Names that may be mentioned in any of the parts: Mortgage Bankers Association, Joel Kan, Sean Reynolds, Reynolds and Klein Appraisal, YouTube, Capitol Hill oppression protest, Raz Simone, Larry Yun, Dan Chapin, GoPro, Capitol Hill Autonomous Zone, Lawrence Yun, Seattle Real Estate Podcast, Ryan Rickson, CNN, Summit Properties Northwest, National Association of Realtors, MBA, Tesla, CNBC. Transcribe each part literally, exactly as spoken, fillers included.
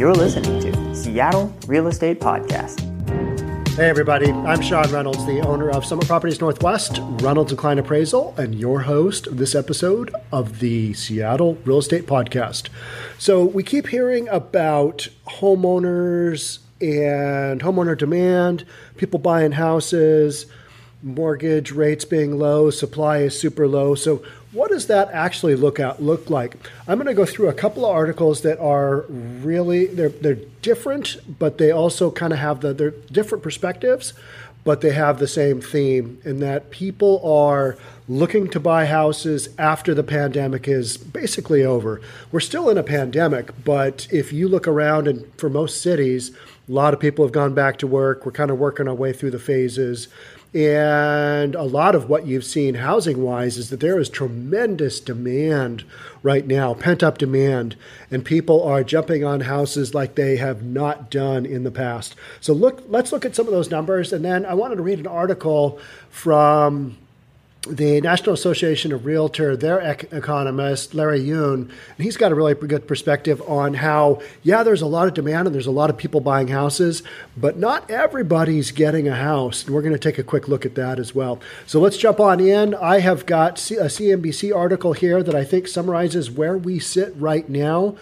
You're listening to Seattle Real Estate Podcast. Hey everybody, I'm Sean Reynolds, the owner of Summit Properties Northwest, Reynolds and Klein Appraisal, and your host of this episode of the Seattle Real Estate Podcast. So we keep hearing about homeowners and homeowner demand, people buying houses, mortgage rates being low, supply is super low. So what does that actually look at look like? I'm going to go through a couple of articles that are really, they're they're different, but they also kind of have the, they're different perspectives, but they have the same theme in that people are looking to buy houses after the pandemic is basically over. We're still in a pandemic, but if you look around, and for most cities, a lot of people have gone back to work. We're kind of working our way through the phases. And a lot of what you've seen housing-wise is that there is tremendous demand right now, pent-up demand, and people are jumping on houses like they have not done in the past. So look, let's look at some of those numbers. And then I wanted to read an article from the National Association of Realtors, their ec- economist, Larry Yun, and he's got a really good perspective on how, yeah, there's a lot of demand and there's a lot of people buying houses, but not everybody's getting a house. And we're going to take a quick look at that as well. So let's jump on in. I have got C- a C N B C article here that I think summarizes where we sit right now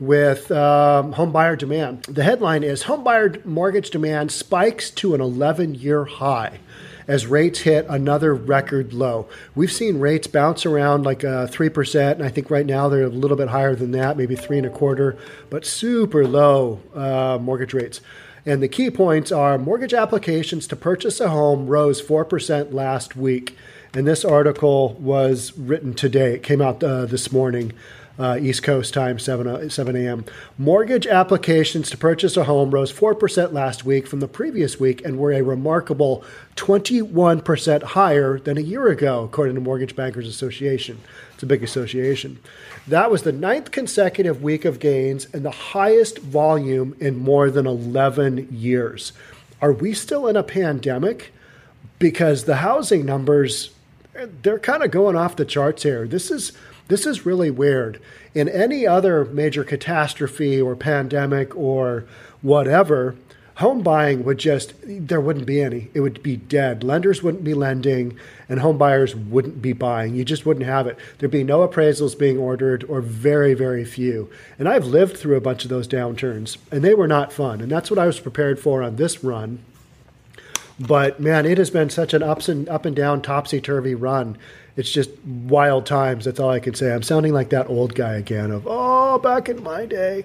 with um, home buyer demand. The headline is, Home Buyer Mortgage Demand Spikes to an eleven-year High as rates hit another record low. We've seen rates bounce around like uh, three percent, and I think right now they're a little bit higher than that, maybe three and a quarter, but super low uh, mortgage rates. And the key points are mortgage applications to purchase a home rose four percent last week. And this article was written today. It came out uh, this morning. Uh, East Coast time, seven a.m. Mortgage applications to purchase a home rose four percent last week from the previous week and were a remarkable twenty-one percent higher than a year ago, according to Mortgage Bankers Association. It's a big association. That was the ninth consecutive week of gains and the highest volume in more than eleven years. Are we still in a pandemic? Because the housing numbers, they're kind of going off the charts here. This is... This is really weird. In any other major catastrophe or pandemic or whatever, home buying would just, there wouldn't be any. It would be dead. Lenders wouldn't be lending and home buyers wouldn't be buying. You just wouldn't have it. There'd be no appraisals being ordered or very, very few. And I've lived through a bunch of those downturns and they were not fun. And that's what I was prepared for on this run. But man, it has been such an ups and up and down, topsy-turvy run. It's just wild times. That's all I can say. I'm sounding like that old guy again of, oh, back in my day.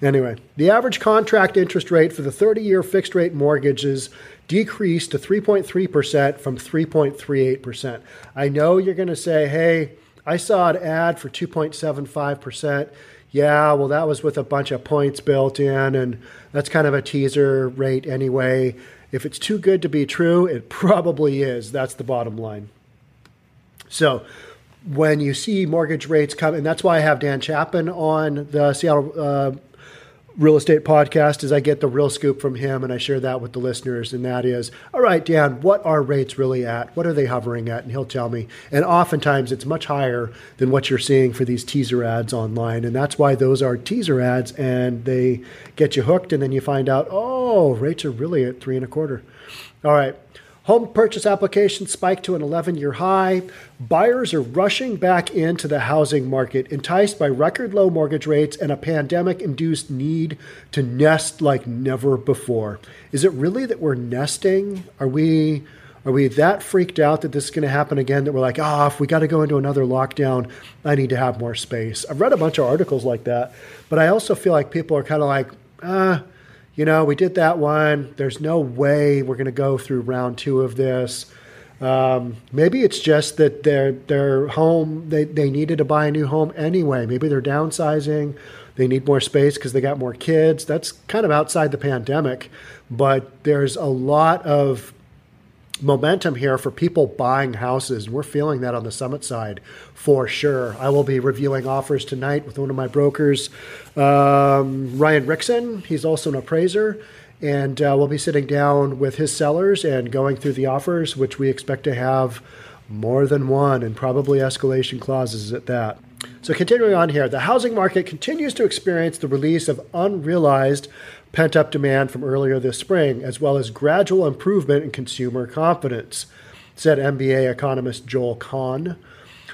Anyway, the average contract interest rate for the thirty-year fixed rate mortgages decreased to three point three percent from three point three eight percent. I know you're going to say, hey, I saw an ad for two point seven five percent. Yeah, well, that was with a bunch of points built in, and that's kind of a teaser rate anyway. If it's too good to be true, it probably is. That's the bottom line. So when you see mortgage rates come, and that's why I have Dan Chapin on the Seattle uh, Real Estate Podcast, is I get the real scoop from him, and I share that with the listeners, and that is, all right, Dan, what are rates really at? What are they hovering at? And he'll tell me. And oftentimes it's much higher than what you're seeing for these teaser ads online, and that's why those are teaser ads, and they get you hooked, and then you find out, oh, rates are really at three and a quarter. All right. Home purchase applications spiked to an eleven-year high. Buyers are rushing back into the housing market, enticed by record low mortgage rates and a pandemic-induced need to nest like never before. Is it really that we're nesting? Are we are we that freaked out that this is going to happen again, that we're like, ah, oh, if we got to go into another lockdown, I need to have more space? I've read a bunch of articles like that, but I also feel like people are kind of like, ah, uh, you know, we did that one. There's no way we're going to go through round two of this. Um, maybe it's just that their their home, they, they needed to buy a new home anyway. Maybe they're downsizing. They need more space because they got more kids. That's kind of outside the pandemic. But there's a lot of momentum here for people buying houses. We're feeling that on the Summit side for sure. I will be reviewing offers tonight with one of my brokers, um, Ryan Rickson. He's also an appraiser, and uh, we'll be sitting down with his sellers and going through the offers, which we expect to have more than one and probably escalation clauses at that. So continuing on here, the housing market continues to experience the release of unrealized pent-up demand from earlier this spring, as well as gradual improvement in consumer confidence, said M B A economist Joel Kan.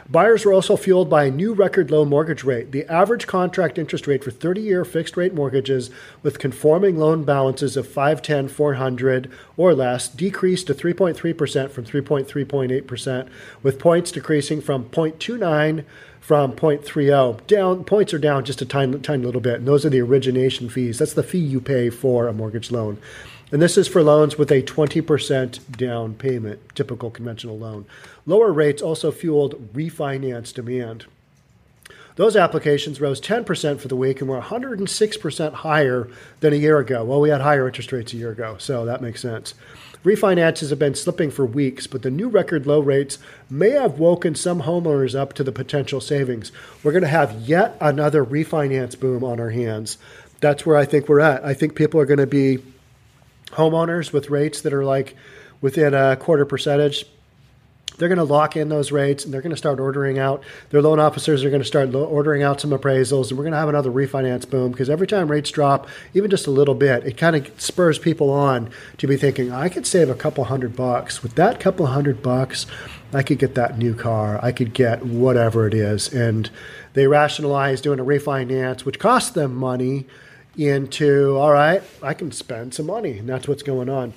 Buyers were also fueled by a new record low mortgage rate. The average contract interest rate for thirty-year fixed-rate mortgages with conforming loan balances of five ten, four hundred or less decreased to three point three percent from three point three eight percent, with points decreasing from zero point two nine from zero point three zero. Down, points are down just a tiny, tiny little bit, and those are the origination fees. That's the fee you pay for a mortgage loan. And this is for loans with a twenty percent down payment, typical conventional loan. Lower rates also fueled refinance demand. Those applications rose ten percent for the week and were one hundred six percent higher than a year ago. Well, we had higher interest rates a year ago, so that makes sense. Refinances have been slipping for weeks, but the new record low rates may have woken some homeowners up to the potential savings. We're going to have yet another refinance boom on our hands. That's where I think we're at. I think people are going to be homeowners with rates that are like within a quarter percentage. They're going to lock in those rates and they're going to start ordering out. Their loan officers are going to start ordering out some appraisals, and we're going to have another refinance boom, because every time rates drop, even just a little bit, it kind of spurs people on to be thinking, I could save a couple hundred bucks. With that couple hundred bucks, I could get that new car. I could get whatever it is. And they rationalize doing a refinance, which costs them money, into, all right, I can spend some money. And that's what's going on.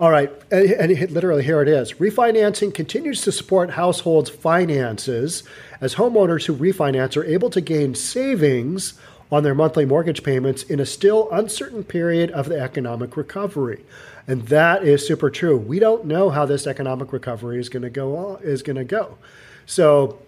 All right, and, and literally here it is. Refinancing continues to support households' finances, as homeowners who refinance are able to gain savings on their monthly mortgage payments in a still uncertain period of the economic recovery. And that is super true. We don't know how this economic recovery is going to go on, is going to go. So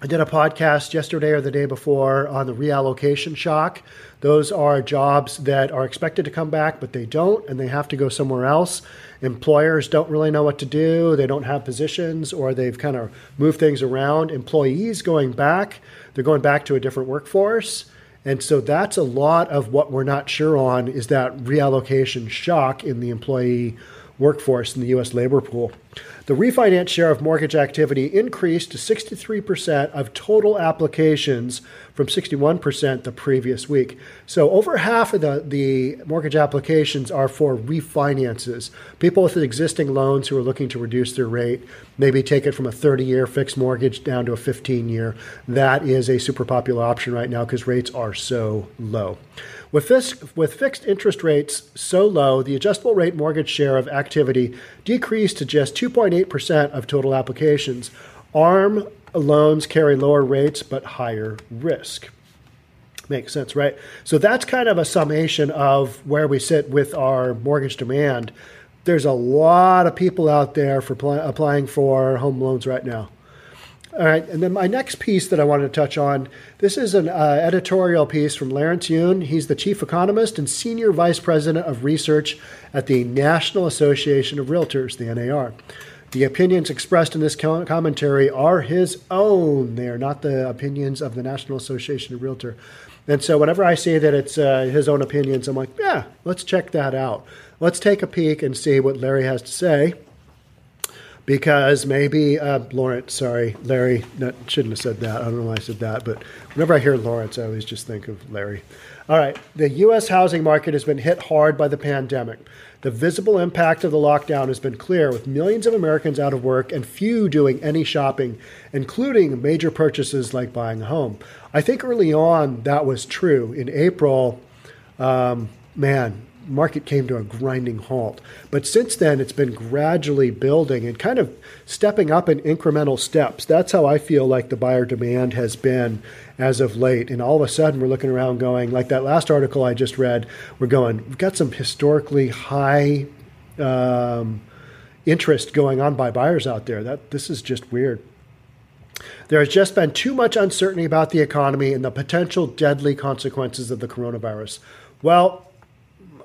I did a podcast yesterday or the day before on the reallocation shock. Those are jobs that are expected to come back, but they don't, and they have to go somewhere else. Employers don't really know what to do. They don't have positions, or they've kind of moved things around. Employees going back, they're going back to a different workforce. And so that's a lot of what we're not sure on, is that reallocation shock in the employee workforce in the U S labor pool. The refinance share of mortgage activity increased to sixty-three percent of total applications from sixty-one percent the previous week. So over half of the, the mortgage applications are for refinances. People with existing loans who are looking to reduce their rate, maybe take it from a thirty-year fixed mortgage down to a fifteen-year. That is a super popular option right now because rates are so low. With this, with fixed interest rates so low, the adjustable rate mortgage share of activity decreased to just two point eight percent of total applications. A R M loans carry lower rates but higher risk. Makes sense, right? So that's kind of a summation of where we sit with our mortgage demand. There's a lot of people out there for pl- applying for home loans right now. All right, and then my next piece that I wanted to touch on, this is an uh, editorial piece from Larry Yun. He's the chief economist and senior vice president of research at the National Association of Realtors, the N A R. The opinions expressed in this commentary are his own. They are not the opinions of the National Association of Realtors. And so whenever I say that it's uh, his own opinions, I'm like, yeah, let's check that out. Let's take a peek and see what Larry has to say. Because maybe, uh, Lawrence, sorry, Larry, not, shouldn't have said that. I don't know why I said that, but whenever I hear Lawrence, I always just think of Larry. All right, the U S housing market has been hit hard by the pandemic. The visible impact of the lockdown has been clear, with millions of Americans out of work and few doing any shopping, including major purchases like buying a home. I think early on that was true. In April, um, man, market came to a grinding halt. But since then, it's been gradually building and kind of stepping up in incremental steps. That's how I feel like the buyer demand has been as of late. And all of a sudden, we're looking around going, like that last article I just read, we're going, we've got some historically high um, interest going on by buyers out there. That this is just weird. There has just been too much uncertainty about the economy and the potential deadly consequences of the coronavirus. Well,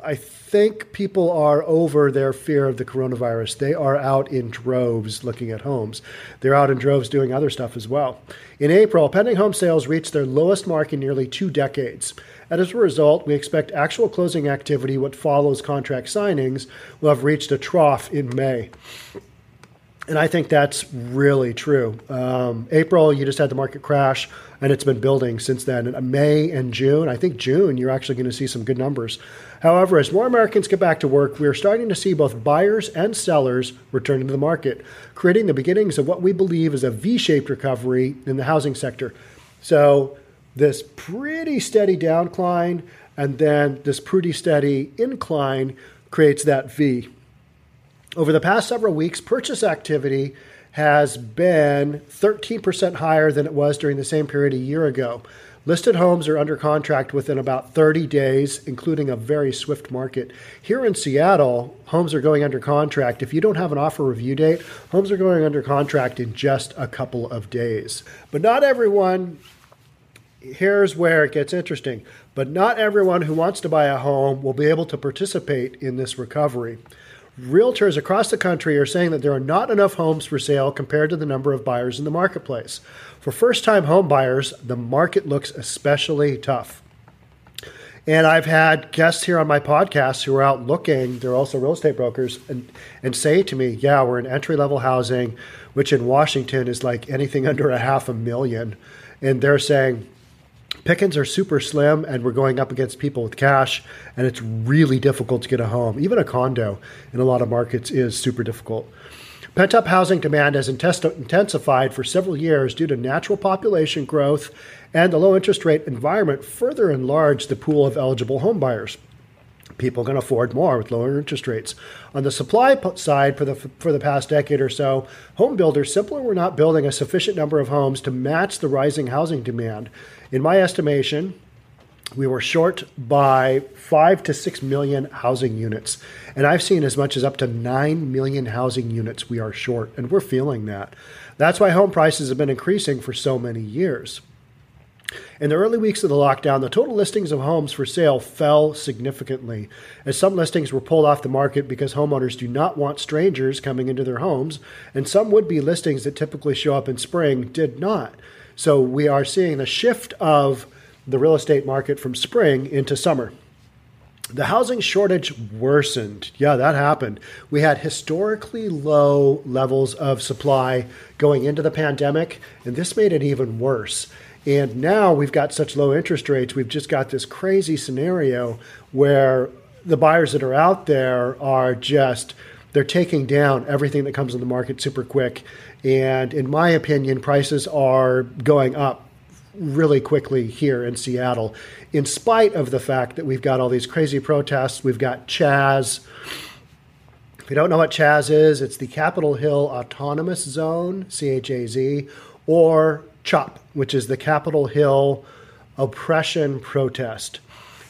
I think people are over their fear of the coronavirus. They are out in droves looking at homes. They're out in droves doing other stuff as well. In April, pending home sales reached their lowest mark in nearly two decades. And as a result, we expect actual closing activity, what follows contract signings, will have reached a trough in May. And I think that's really true. Um, April, you just had the market crash, and it's been building since then. And May and June, I think June, you're actually going to see some good numbers. However, as more Americans get back to work, we're starting to see both buyers and sellers returning to the market, creating the beginnings of what we believe is a V-shaped recovery in the housing sector. So this pretty steady downcline and then this pretty steady incline creates that V. Over the past several weeks, purchase activity has been thirteen percent higher than it was during the same period a year ago. Listed homes are under contract within about thirty days, including a very swift market. Here in Seattle, homes are going under contract. If you don't have an offer review date, homes are going under contract in just a couple of days. But not everyone, here's where it gets interesting, but not everyone who wants to buy a home will be able to participate in this recovery. Realtors across the country are saying that there are not enough homes for sale compared to the number of buyers in the marketplace. For first-time home buyers, the market looks especially tough. And I've had guests here on my podcast who are out looking, they're also real estate brokers, and, and say to me, yeah, we're in entry-level housing, which in Washington is like anything under a half a million. And they're saying, pickings are super slim, and we're going up against people with cash, and it's really difficult to get a home. Even a condo in a lot of markets is super difficult. Pent-up housing demand has intensified for several years due to natural population growth, and the low interest rate environment further enlarged the pool of eligible homebuyers. People can afford more with lower interest rates. On the supply side, for the for the past decade or so, home builders simply were not building a sufficient number of homes to match the rising housing demand. In my estimation, we were short by five to six million housing units, and I've seen as much as up to nine million housing units we are short, and we're feeling that. That's why home prices have been increasing for so many years. In the early weeks of the lockdown, the total listings of homes for sale fell significantly, as some listings were pulled off the market because homeowners do not want strangers coming into their homes, and some would-be listings that typically show up in spring did not. So we are seeing a shift of the real estate market from spring into summer. The housing shortage worsened. Yeah, that happened. We had historically low levels of supply going into the pandemic, and this made it even worse. And now we've got such low interest rates, we've just got this crazy scenario where the buyers that are out there are just, they're taking down everything that comes in the market super quick. And in my opinion, prices are going up really quickly here in Seattle, in spite of the fact that we've got all these crazy protests. We've got Chaz. If you don't know what Chaz is, it's the Capitol Hill Autonomous Zone, C H A Z, or CHOP, which is the Capitol Hill oppression protest.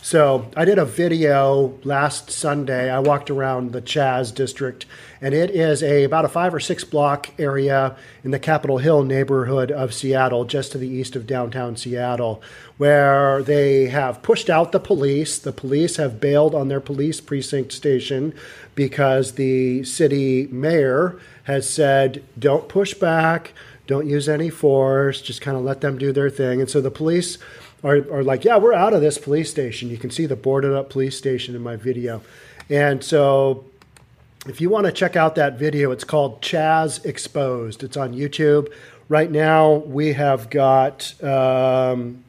So I did a video last Sunday. I walked around the Chaz district, and it is a about a five or six block area in the Capitol Hill neighborhood of Seattle, just to the east of downtown Seattle, where they have pushed out the police. The police have bailed on their police precinct station because the city mayor has said, don't push back. Don't use any force, just kind of let them do their thing. And so the police are, are like, yeah, we're out of this police station. You can see the boarded up police station in my video. And so if you want to check out that video, it's called Chaz Exposed. It's on YouTube. Right now we have got um,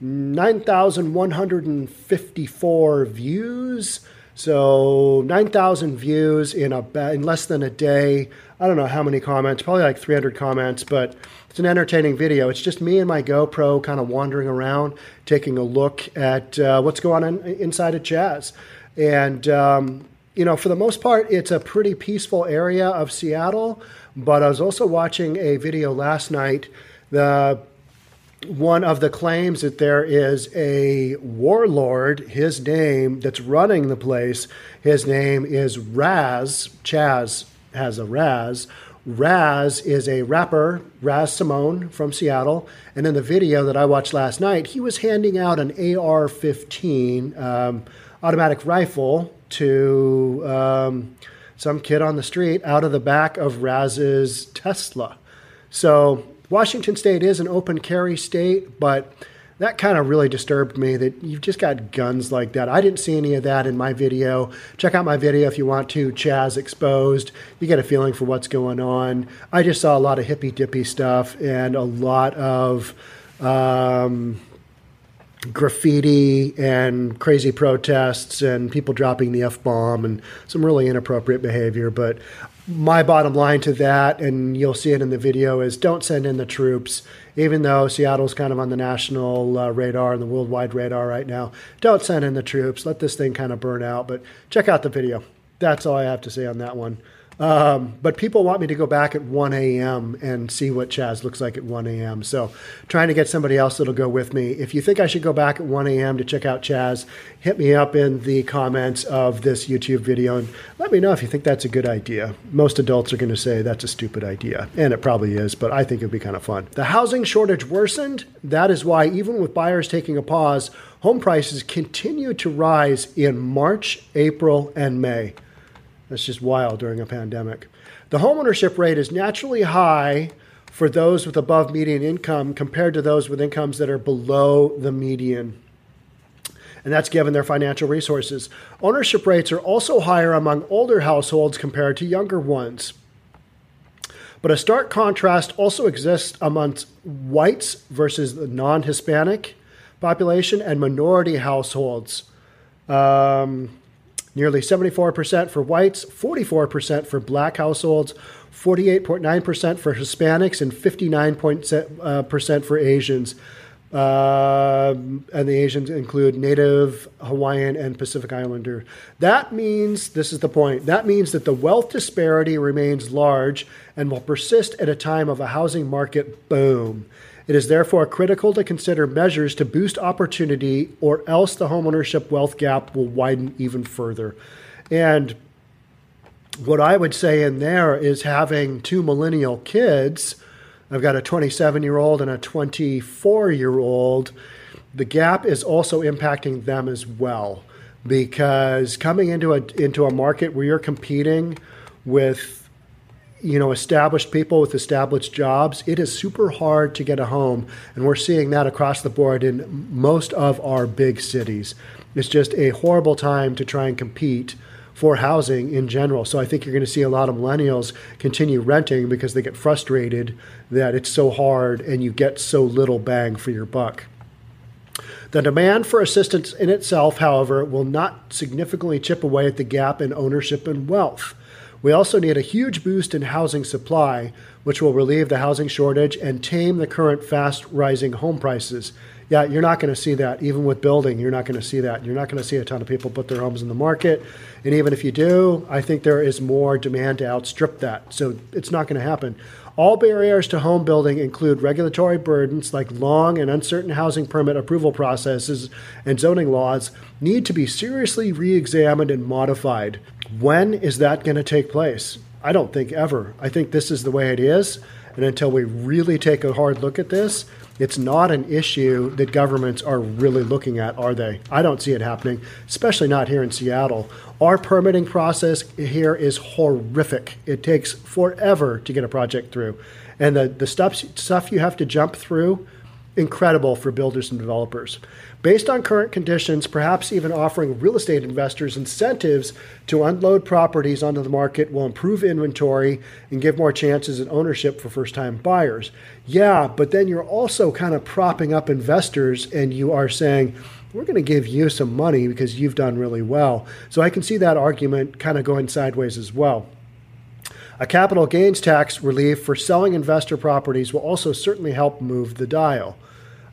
nine thousand one hundred fifty-four views. So nine thousand views in a in less than a day. I don't know how many comments, probably like three hundred comments, but it's an entertaining video. It's just me and my GoPro kind of wandering around, taking a look at uh, what's going on in, inside of Chaz. And, um, you know, for the most part, it's a pretty peaceful area of Seattle. But I was also watching a video last night. The One of the claims that there is a warlord, his name, that's running the place. His name is Raz. Chaz has a Raz. Raz is a rapper, Raz Simone from Seattle. And in the video that I watched last night, he was handing out an A R fifteen um, automatic rifle to um, some kid on the street out of the back of Raz's Tesla. So Washington State is an open carry state, but that kind of really disturbed me, that you've just got guns like that. I didn't see any of that in my video. Check out my video if you want to, Chaz Exposed. You get a feeling for what's going on. I just saw a lot of hippy-dippy stuff and a lot of um, graffiti and crazy protests and people dropping the F-bomb and some really inappropriate behavior. But my bottom line to that, and you'll see it in the video, is don't send in the troops. Even though Seattle's kind of on the national uh, radar and the worldwide radar right now, don't send in the troops. Let this thing kind of burn out. But check out the video. That's all I have to say on that one. Um, but people want me to go back at one a.m. and see what Chaz looks like at one a.m. So trying to get somebody else that'll go with me. If you think I should go back at one a.m. to check out Chaz, hit me up in the comments of this YouTube video and let me know if you think that's a good idea. Most adults are going to say that's a stupid idea, and it probably is, but I think it'd be kind of fun. The housing shortage worsened. That is why, even with buyers taking a pause, home prices continued to rise in March, April, and May. That's just wild during a pandemic. The homeownership rate is naturally high for those with above median income compared to those with incomes that are below the median. And that's given their financial resources. Ownership rates are also higher among older households compared to younger ones. But a stark contrast also exists amongst whites versus the non-Hispanic population and minority households. Um... Nearly seventy-four percent for whites, forty-four percent for black households, forty-eight point nine percent for Hispanics, and fifty-nine percent for Asians. Uh, and the Asians include Native, Hawaiian, and Pacific Islander. That means, this is the point, that means that the wealth disparity remains large and will persist at a time of a housing market boom. It is therefore critical to consider measures to boost opportunity, or else the homeownership wealth gap will widen even further. And what I would say in there is having two millennial kids. I've got a twenty-seven-year-old and a twenty-four-year-old. The gap is also impacting them as well, because coming into a into a market where you're competing with, you know, established people with established jobs, it is super hard to get a home. And we're seeing that across the board in most of our big cities. It's just a horrible time to try and compete for housing in general. So I think you're going to see a lot of millennials continue renting because they get frustrated that it's so hard and you get so little bang for your buck. The demand for assistance in itself, however, will not significantly chip away at the gap in ownership and wealth. We also need a huge boost in housing supply, which will relieve the housing shortage and tame the current fast-rising home prices. Yeah, you're not going to see that. Even with building, you're not going to see that. You're not going to see a ton of people put their homes in the market. And even if you do, I think there is more demand to outstrip that. So it's not going to happen. All barriers to home building include regulatory burdens like long and uncertain housing permit approval processes, and zoning laws need to be seriously re-examined and modified. When is that going to take place? I don't think ever. I think this is the way it is. And until we really take a hard look at this, it's not an issue that governments are really looking at, are they? I don't see it happening, especially not here in Seattle. Our permitting process here is horrific. It takes forever to get a project through. And the, the stuff, stuff you have to jump through, incredible for builders and developers. Based on current conditions, perhaps even offering real estate investors incentives to unload properties onto the market will improve inventory and give more chances at ownership for first-time buyers. Yeah, but then you're also kind of propping up investors, and you are saying, we're going to give you some money because you've done really well. So I can see that argument kind of going sideways as well. A capital gains tax relief for selling investor properties will also certainly help move the dial.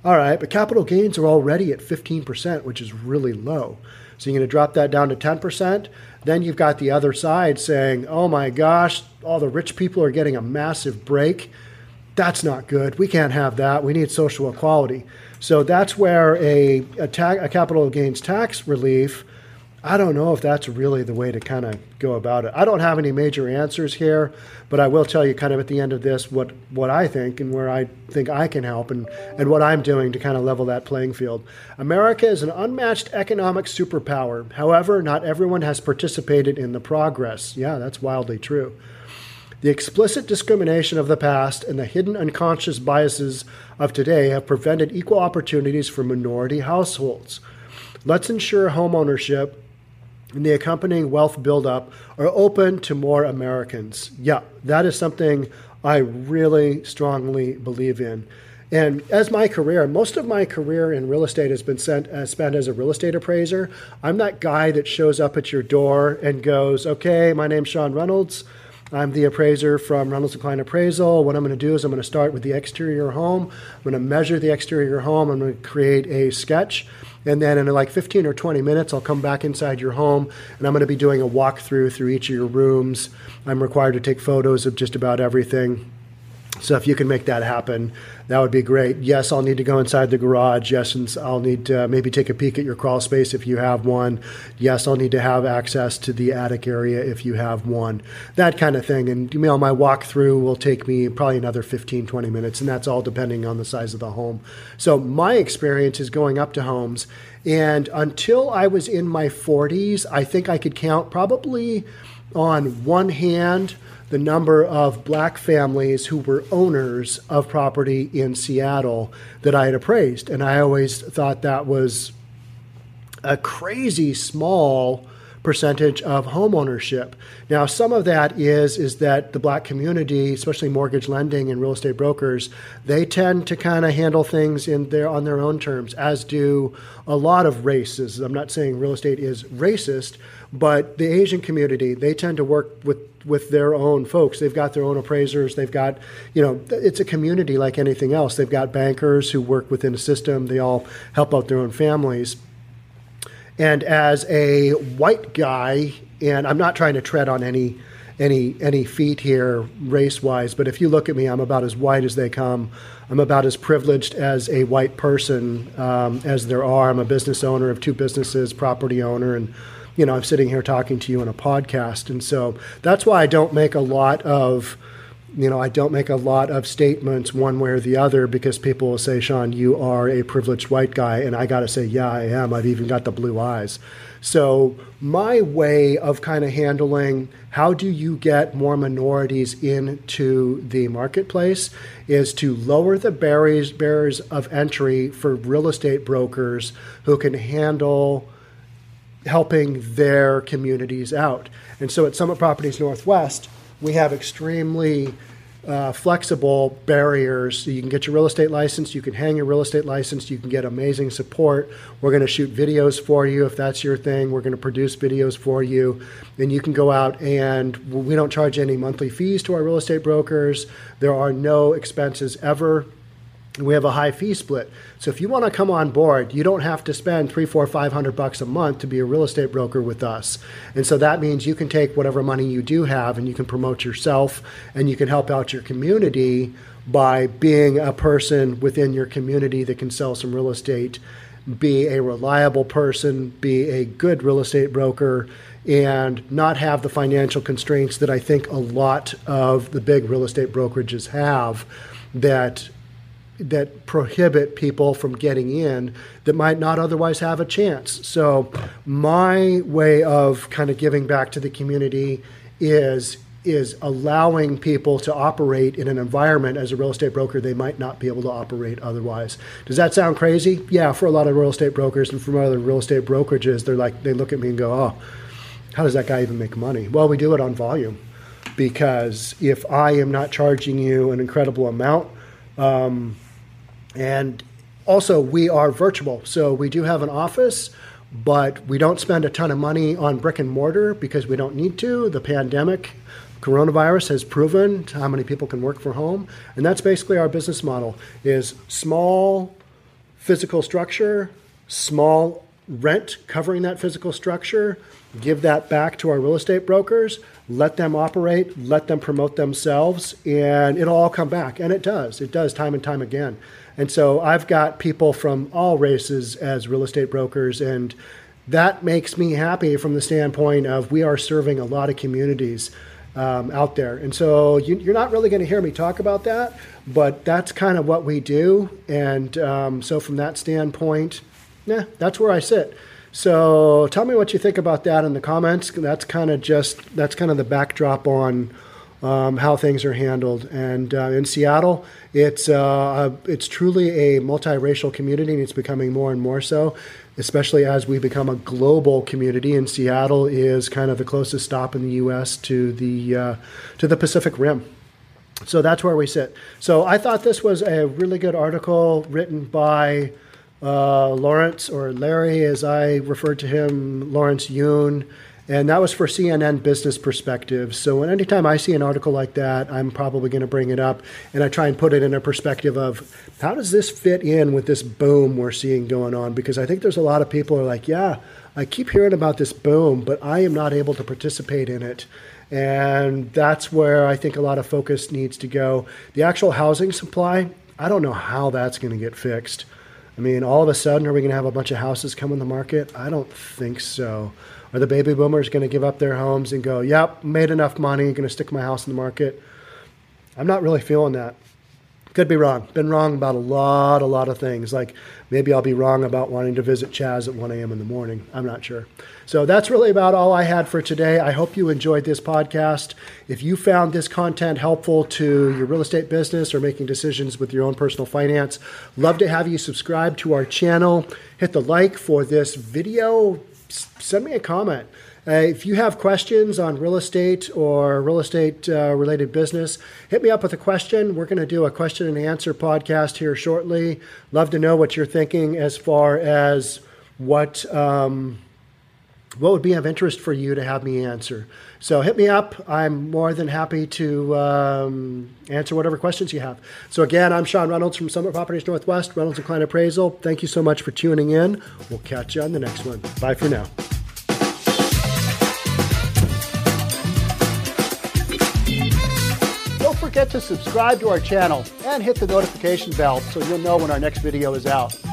All right, but capital gains are already at fifteen percent, which is really low. So you're going to drop that down to ten percent. Then you've got the other side saying, oh my gosh, all the rich people are getting a massive break. That's not good. We can't have that. We need social equality. So that's where a, a, ta- a capital gains tax relief, I don't know if that's really the way to kind of go about it. I don't have any major answers here, but I will tell you kind of at the end of this what, what I think and where I think I can help and, and what I'm doing to kind of level that playing field. America is an unmatched economic superpower. However, not everyone has participated in the progress. Yeah, that's wildly true. The explicit discrimination of the past and the hidden unconscious biases of today have prevented equal opportunities for minority households. Let's ensure homeownership and the accompanying wealth buildup are open to more Americans. Yeah, that is something I really strongly believe in. And as my career, most of my career in real estate has been sent, uh, spent as a real estate appraiser. I'm that guy that shows up at your door and goes, okay, my name's Sean Reynolds. I'm the appraiser from Reynolds and Klein Appraisal. What I'm going to do is I'm going to start with the exterior home. I'm going to measure the exterior home. I'm going to create a sketch. And then in like fifteen or twenty minutes, I'll come back inside your home, and I'm going to be doing a walkthrough through each of your rooms. I'm required to take photos of just about everything. So if you can make that happen, that would be great. Yes, I'll need to go inside the garage. Yes, and I'll need to maybe take a peek at your crawl space if you have one. Yes, I'll need to have access to the attic area if you have one. That kind of thing. And you know, my walkthrough will take me probably another fifteen, twenty minutes, and that's all depending on the size of the home. So my experience is going up to homes. And until I was in my forties, I think I could count probably on one hand the number of black families who were owners of property in Seattle that I had appraised. And I always thought that was a crazy small percentage of home ownership. Now, some of that is, is that the black community, especially mortgage lending and real estate brokers, they tend to kind of handle things in their, on their own terms, as do a lot of races. I'm not saying real estate is racist, but the Asian community, they tend to work with with their own folks. They've got their own appraisers. They've got, you know, it's a community like anything else. They've got bankers who work within a system. They all help out their own families. And as a white guy, and I'm not trying to tread on any any any feet here race-wise, but if you look at me, I'm about as white as they come. I'm about as privileged as a white person um, as there are. I'm a business owner of two businesses, property owner, and you know, I'm sitting here talking to you on a podcast. And so that's why I don't make a lot of, you know, I don't make a lot of statements one way or the other, because people will say, Sean, you are a privileged white guy. And I got to say, yeah, I am. I've even got the blue eyes. So my way of kind of handling how do you get more minorities into the marketplace is to lower the barriers, barriers of entry for real estate brokers who can handle helping their communities out. And so at Summit Properties Northwest, we have extremely uh, flexible barriers. So you can get your real estate license, you can hang your real estate license, you can get amazing support. We're going to shoot videos for you if that's your thing. We're going to produce videos for you. And you can go out, and we don't charge any monthly fees to our real estate brokers. There are no expenses ever. We have a high fee split. So if you want to come on board, you don't have to spend three, four, five hundred bucks a month to be a real estate broker with us. And so that means you can take whatever money you do have and you can promote yourself and you can help out your community by being a person within your community that can sell some real estate, be a reliable person, be a good real estate broker, and not have the financial constraints that I think a lot of the big real estate brokerages have that that prohibit people from getting in that might not otherwise have a chance. So my way of kind of giving back to the community is is allowing people to operate in an environment as a real estate broker they might not be able to operate otherwise. Does that sound crazy? Yeah, for a lot of real estate brokers and from other real estate brokerages, they're like, they look at me and go, oh, how does that guy even make money? Well, we do it on volume, because if I am not charging you an incredible amount, um, and also we are virtual. So we do have an office, but we don't spend a ton of money on brick and mortar because we don't need to. The pandemic, coronavirus has proven how many people can work from home. And that's basically our business model is small physical structure, small rent covering that physical structure, give that back to our real estate brokers, let them operate, let them promote themselves, and it'll all come back. And it does. It does time and time again. And so I've got people from all races as real estate brokers, and that makes me happy from the standpoint of we are serving a lot of communities um, out there. And so you, you're not really going to hear me talk about that, but that's kind of what we do. And um, so from that standpoint, yeah, that's where I sit. So tell me what you think about that in the comments. That's kind of just, that's kind of the backdrop on um, how things are handled. And uh, in Seattle, it's uh, it's truly a multiracial community, and it's becoming more and more so, especially as we become a global community. And Seattle is kind of the closest stop in the U S to the uh, to the Pacific Rim. So that's where we sit. So I thought this was a really good article written by uh, Lawrence, or Larry, as I referred to him, Lawrence Yun. And that was for C N N Business Perspective. So anytime I see an article like that, I'm probably going to bring it up. And I try and put it in a perspective of how does this fit in with this boom we're seeing going on? Because I think there's a lot of people who are like, yeah, I keep hearing about this boom, but I am not able to participate in it. And that's where I think a lot of focus needs to go. The actual housing supply, I don't know how that's going to get fixed. I mean, all of a sudden, are we going to have a bunch of houses come on the market? I don't think so. Are the baby boomers going to give up their homes and go, yep, made enough money, going to stick my house in the market? I'm not really feeling that. Could be wrong. Been wrong about a lot, a lot of things. Like maybe I'll be wrong about wanting to visit Chaz at one a.m. in the morning. I'm not sure. So that's really about all I had for today. I hope you enjoyed this podcast. If you found this content helpful to your real estate business or making decisions with your own personal finance, love to have you subscribe to our channel. Hit the like for this video. Send me a comment. Uh, if you have questions on real estate or real estate uh, related business, hit me up with a question. We're going to do a question and answer podcast here shortly. Love to know what you're thinking as far as what um, what would be of interest for you to have me answer. So hit me up. I'm more than happy to um, answer whatever questions you have. So again, I'm Sean Reynolds from Summit Properties Northwest, Reynolds and Klein Appraisal. Thank you so much for tuning in. We'll catch you on the next one. Bye for now. Forget to subscribe to our channel and hit the notification bell so you'll know when our next video is out.